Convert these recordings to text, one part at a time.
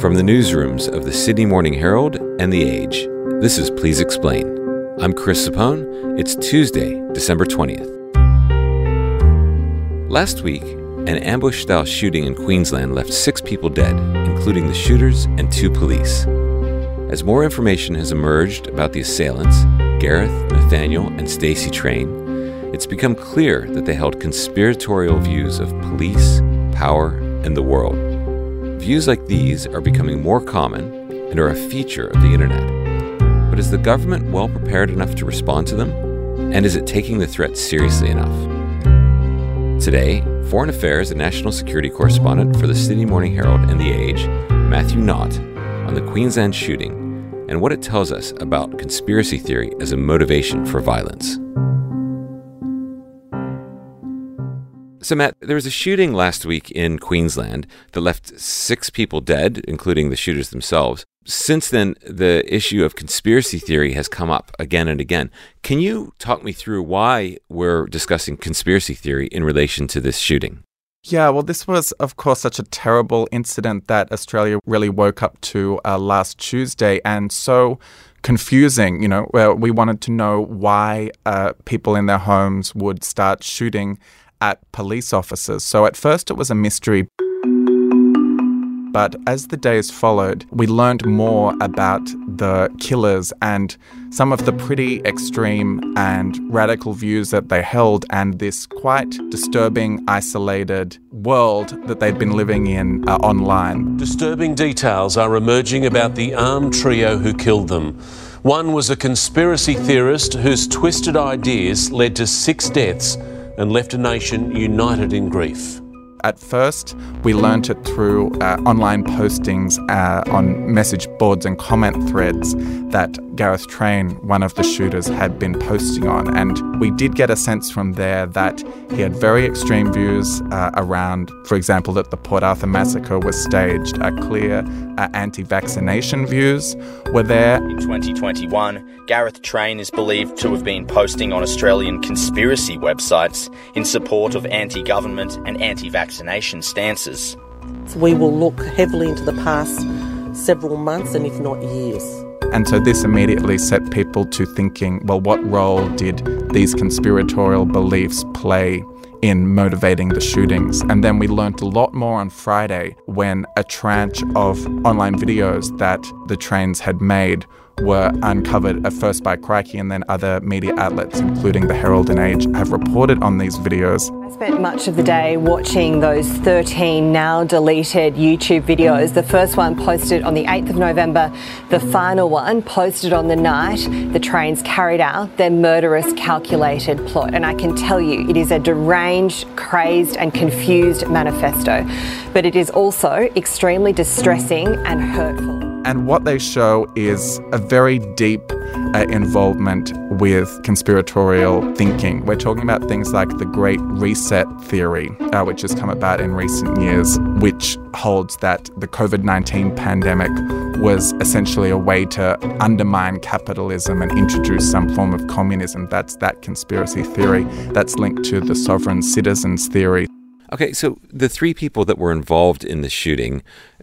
From the newsrooms of the Sydney Morning Herald and The Age, this is Please Explain. I'm Chris Sapone. It's Tuesday, December 20th. Last week, an ambush-style shooting in Queensland left 6 people dead, including the shooters and 2 police. As more information has emerged about the assailants, Gareth, Nathaniel, and Stacey Train, it's become clear that they held conspiratorial views of police, power, and the world. Views like these are becoming more common and are a feature of the internet. But is the government well prepared enough to respond to them? And is it taking the threat seriously enough? Today, Foreign Affairs and National Security Correspondent for the Sydney Morning Herald and The Age, Matthew Knott, on the Queensland shooting and what it tells us about conspiracy theory as a motivation for violence. So, Matt, there was a shooting last week in Queensland that left 6 people dead, including the shooters themselves. Since then, the issue of conspiracy theory has come up again and again. Can you talk me through why we're discussing conspiracy theory in relation to this shooting? Yeah, well, this was, of course, such a terrible incident that Australia really woke up to last Tuesday. And so confusing, you know, where we wanted to know why people in their homes would start shooting at police officers. So at first it was a mystery. But as the days followed, we learned more about the killers and some of the pretty extreme and radical views that they held and this quite disturbing, isolated world that they'd been living in online. Disturbing details are emerging about the armed trio who killed them. One was a conspiracy theorist whose twisted ideas led to 6 deaths and left a nation united in grief. At first, we learnt it through online postings on message boards and comment threads that Gareth Train, one of the shooters, had been posting on. And we did get a sense from there that he had very extreme views around, for example, that the Port Arthur massacre was staged. Clear anti-vaccination views were there. In 2021, Gareth Train is believed to have been posting on Australian conspiracy websites in support of anti-government and anti-vaccination stances. We will look heavily into the past several months and if not years. And so this immediately set people to thinking, well, what role did these conspiratorial beliefs play in motivating the shootings? And then we learnt a lot more on Friday when a tranche of online videos that the Trains had made were uncovered at first by Crikey, and then other media outlets, including the Herald and Age, have reported on these videos. I spent much of the day watching those 13 now deleted YouTube videos. The first one posted on the 8th of November, the final one posted on the night the Trains carried out their murderous, calculated plot. And I can tell you, it is a deranged, crazed and confused manifesto. But it is also extremely distressing and hurtful. And what they show is a very deep involvement with conspiratorial thinking. We're talking about things like the Great Reset Theory, which has come about in recent years, which holds that the COVID-19 pandemic was essentially a way to undermine capitalism and introduce some form of communism. That's that conspiracy theory. That's linked to the sovereign citizens theory. Okay, so the 3 people that were involved in the shooting,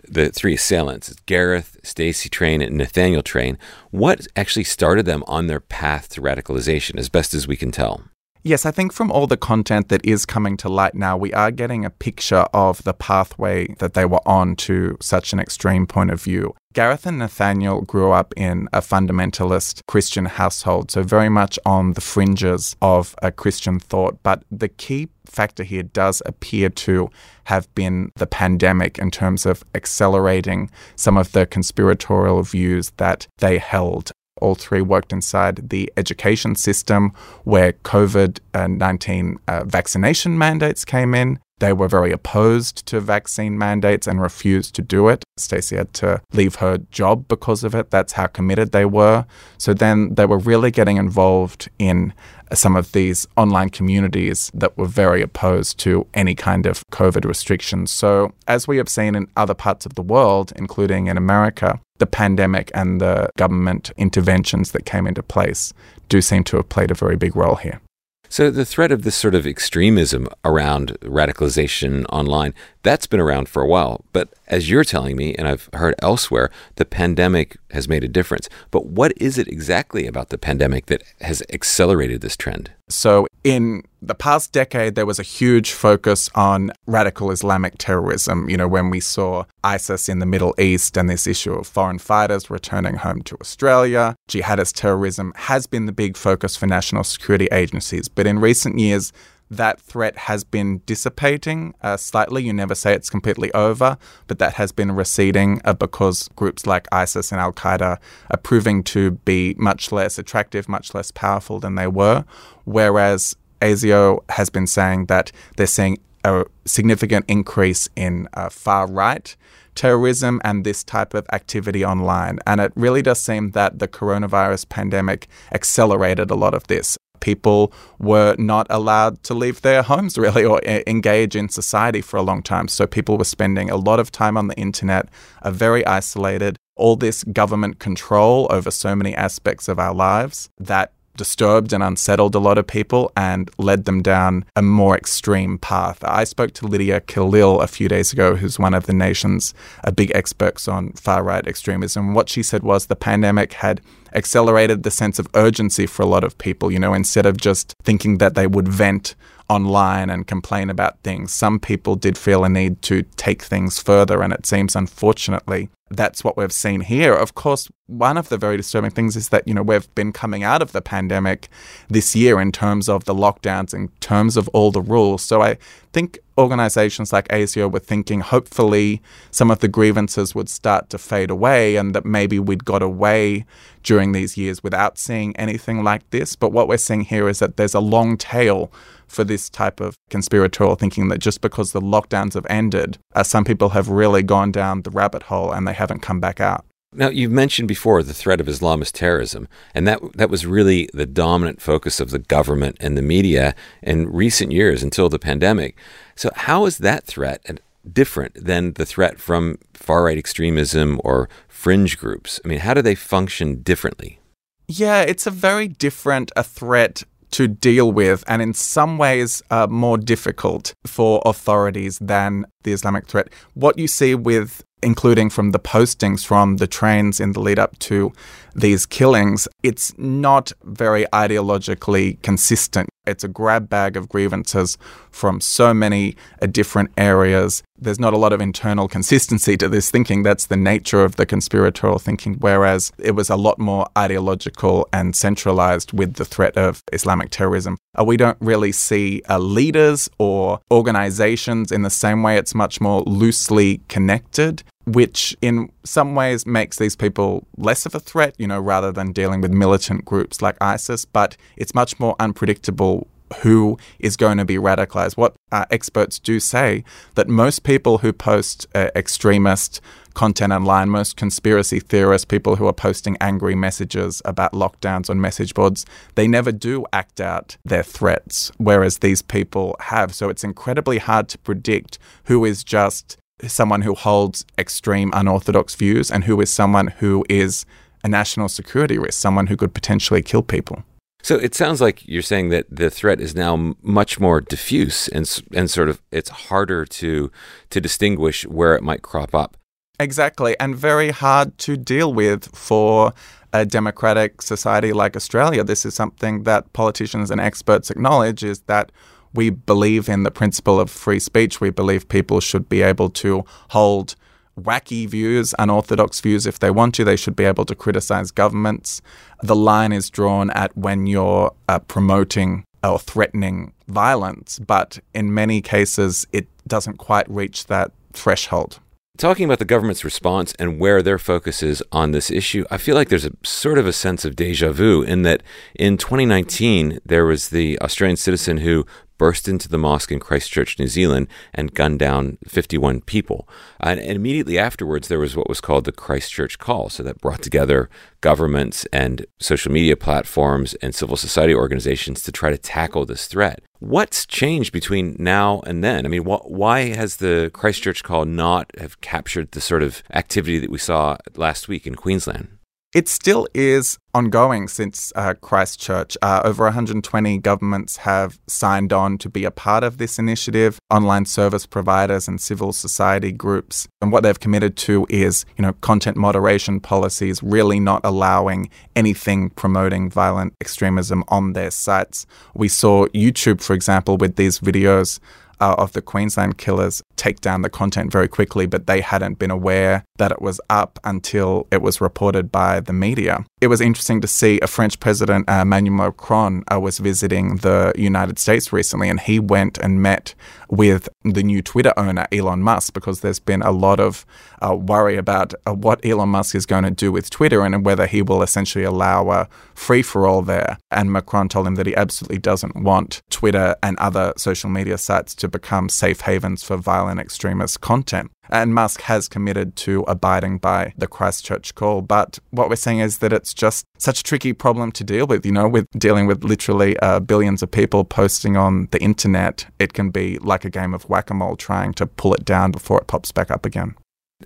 the 3 assailants, Gareth, Stacey Train, and Nathaniel Train, what actually started them on their path to radicalization, as best as we can tell? Yes, I think from all the content that is coming to light now, we are getting a picture of the pathway that they were on to such an extreme point of view. Gareth and Nathaniel grew up in a fundamentalist Christian household, so very much on the fringes of a Christian thought. But the key factor here does appear to have been the pandemic in terms of accelerating some of the conspiratorial views that they held. All 3 worked inside the education system where COVID-19 vaccination mandates came in. They were very opposed to vaccine mandates and refused to do it. Stacey had to leave her job because of it. That's how committed they were. So then they were really getting involved in some of these online communities that were very opposed to any kind of COVID restrictions. So as we have seen in other parts of the world, including in America, the pandemic and the government interventions that came into place do seem to have played a very big role here. So the threat of this sort of extremism around radicalization online, That's been around for a while. But as you're telling me, and I've heard elsewhere, the pandemic has made a difference. But what is it exactly about the pandemic that has accelerated this trend? So in the past decade, there was a huge focus on radical Islamic terrorism, you know, when we saw ISIS in the Middle East and this issue of foreign fighters returning home to Australia. Jihadist terrorism has been the big focus for national security agencies. But in recent years, that threat has been dissipating slightly. You never say it's completely over, but that has been receding because groups like ISIS and Al-Qaeda are proving to be much less attractive, much less powerful than they were, whereas ASIO has been saying that they're seeing a significant increase in far-right terrorism and this type of activity online. And it really does seem that the coronavirus pandemic accelerated a lot of this. People were not allowed to leave their homes, really, or engage in society for a long time. So people were spending a lot of time on the internet, are very isolated. All this government control over so many aspects of our lives that disturbed and unsettled a lot of people and led them down a more extreme path. I spoke to Lydia Khalil a few days ago, who's one of the nation's big experts on far-right extremism. What she said was the pandemic had accelerated the sense of urgency for a lot of people. You know, instead of just thinking that they would vent online and complain about things, some people did feel a need to take things further. And it seems, unfortunately, that's what we've seen here. Of course, one of the very disturbing things is that, you know, we've been coming out of the pandemic this year in terms of the lockdowns, in terms of all the rules. So I think organisations like ASIO were thinking hopefully some of the grievances would start to fade away and that maybe we'd got away during these years without seeing anything like this. But what we're seeing here is that there's a long tail for this type of conspiratorial thinking, that just because the lockdowns have ended, some people have really gone down the rabbit hole and they haven't come back out. Now, you've mentioned before the threat of Islamist terrorism, and that was really the dominant focus of the government and the media in recent years until the pandemic. So how is that threat different than the threat from far-right extremism or fringe groups? I mean, how do they function differently? Yeah, it's a very different threat to deal with, and in some ways more difficult for authorities than the Islamic threat. What you see with, including from the postings from the trains in the lead up to these killings, it's not very ideologically consistent. It's a grab bag of grievances from so many different areas. There's not a lot of internal consistency to this thinking. That's the nature of the conspiratorial thinking, whereas it was a lot more ideological and centralized with the threat of Islamic terrorism. We don't really see leaders or organizations in the same way. It's much more loosely connected, which in some ways makes these people less of a threat, you know, rather than dealing with militant groups like ISIS. But it's much more unpredictable who is going to be radicalized. What experts do say that most people who post extremist content online, most conspiracy theorists, people who are posting angry messages about lockdowns on message boards, they never do act out their threats, whereas these people have. So it's incredibly hard to predict who is just someone who holds extreme unorthodox views and who is someone who is a national security risk, someone who could potentially kill people. So it sounds like you're saying that the threat is now much more diffuse and sort of it's harder to distinguish where it might crop up. Exactly, and very hard to deal with for a democratic society like Australia. This is something that politicians and experts acknowledge, is that we believe in the principle of free speech. We believe people should be able to hold wacky views, unorthodox views if they want to. They should be able to criticize governments. The line is drawn at when you're promoting or threatening violence, but in many cases, it doesn't quite reach that threshold. Talking about the government's response and where their focus is on this issue, I feel like there's a sort of a sense of deja vu in that in 2019, there was the Australian citizen who burst into the mosque in Christchurch, New Zealand, and gunned down 51 people. And immediately afterwards, there was what was called the Christchurch Call. So that brought together governments and social media platforms and civil society organizations to try to tackle this threat. What's changed between now and then? I mean, why has the Christchurch Call not have captured the sort of activity that we saw last week in Queensland? It still is ongoing since Christchurch. Over 120 governments have signed on to be a part of this initiative, online service providers and civil society groups. And what they've committed to is, content moderation policies, really not allowing anything promoting violent extremism on their sites. We saw YouTube, for example, with these videos of the Queensland killers take down the content very quickly, but they hadn't been aware that it was up until it was reported by the media. It was interesting to see a French president, Emmanuel Macron, was visiting the United States recently, and he went and met with the new Twitter owner, Elon Musk, because there's been a lot of worry about what Elon Musk is going to do with Twitter and whether he will essentially allow a free-for-all there. And Macron told him that he absolutely doesn't want Twitter and other social media sites to become safe havens for violent extremist content. And Musk has committed to abiding by the Christchurch call. But what we're seeing is that it's just such a tricky problem to deal with, with dealing with literally billions of people posting on the internet. It can be like a game of whack-a-mole trying to pull it down before it pops back up again.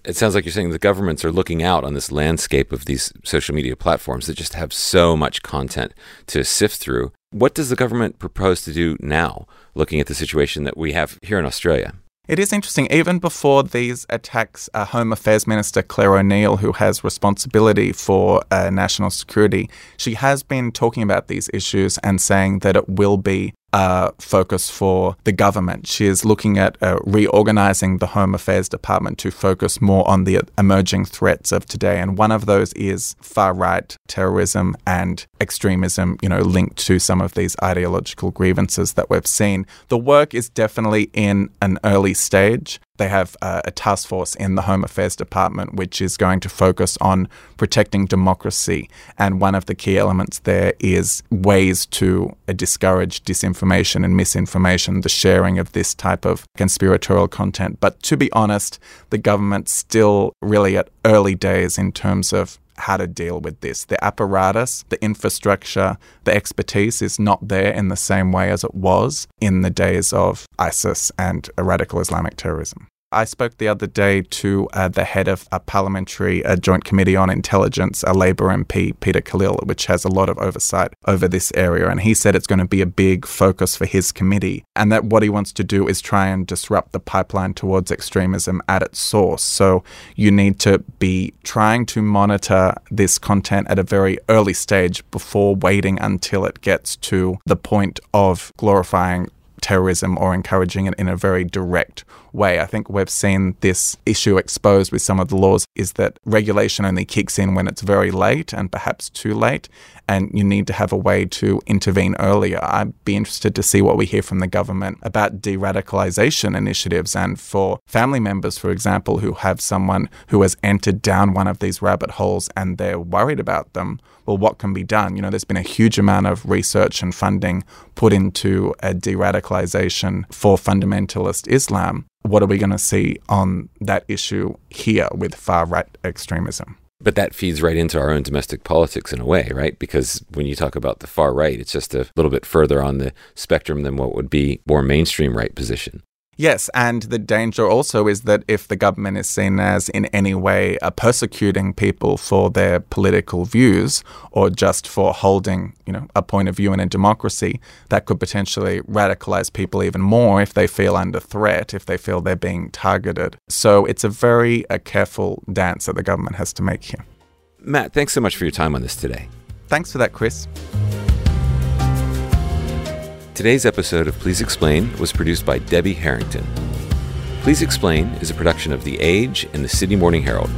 It sounds like you're saying the governments are looking out on this landscape of these social media platforms that just have so much content to sift through. What does the government propose to do now, looking at the situation that we have here in Australia? It is interesting. Even before these attacks, Home Affairs Minister Claire O'Neil, who has responsibility for national security, she has been talking about these issues and saying that it will be focus for the government. She is looking at reorganising the Home Affairs Department to focus more on the emerging threats of today. And one of those is far-right terrorism and extremism, linked to some of these ideological grievances that we've seen. The work is definitely in an early stage. They have a task force in the Home Affairs Department which is going to focus on protecting democracy. And one of the key elements there is ways to discourage disinformation and misinformation, the sharing of this type of conspiratorial content. But to be honest, the government's still really at early days in terms of how to deal with this. The apparatus, the infrastructure, the expertise is not there in the same way as it was in the days of ISIS and radical Islamic terrorism. I spoke the other day to the head of a parliamentary joint committee on intelligence, a Labour MP, Peter Khalil, which has a lot of oversight over this area. And he said it's going to be a big focus for his committee, and that what he wants to do is try and disrupt the pipeline towards extremism at its source. So you need to be trying to monitor this content at a very early stage before waiting until it gets to the point of glorifying terrorism or encouraging it in a very direct way. I think we've seen this issue exposed with some of the laws is that regulation only kicks in when it's very late and perhaps too late, and you need to have a way to intervene earlier. I'd be interested to see what we hear from the government about de-radicalization initiatives, and for family members, for example, who have someone who has entered down one of these rabbit holes and they're worried about them. Well, what can be done? There's been a huge amount of research and funding put into a de-radicalization for fundamentalist Islam. What are we going to see on that issue here with far-right extremism? But that feeds right into our own domestic politics in a way, right? Because when you talk about the far right, it's just a little bit further on the spectrum than what would be more mainstream right position. Yes, and the danger also is that if the government is seen as in any way persecuting people for their political views or just for holding, a point of view in a democracy, that could potentially radicalize people even more if they feel under threat, if they feel they're being targeted. So it's a very careful dance that the government has to make here. Matt, thanks so much for your time on this today. Thanks for that, Chris. Today's episode of Please Explain was produced by Debbie Harrington. Please Explain is a production of The Age and the Sydney Morning Herald.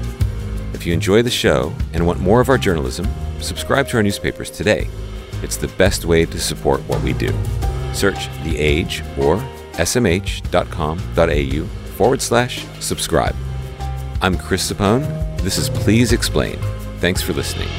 If you enjoy the show and want more of our journalism, subscribe to our newspapers today. It's the best way to support what we do. Search The Age or smh.com.au/subscribe. I'm Chris Sapone. This is Please Explain. Thanks for listening.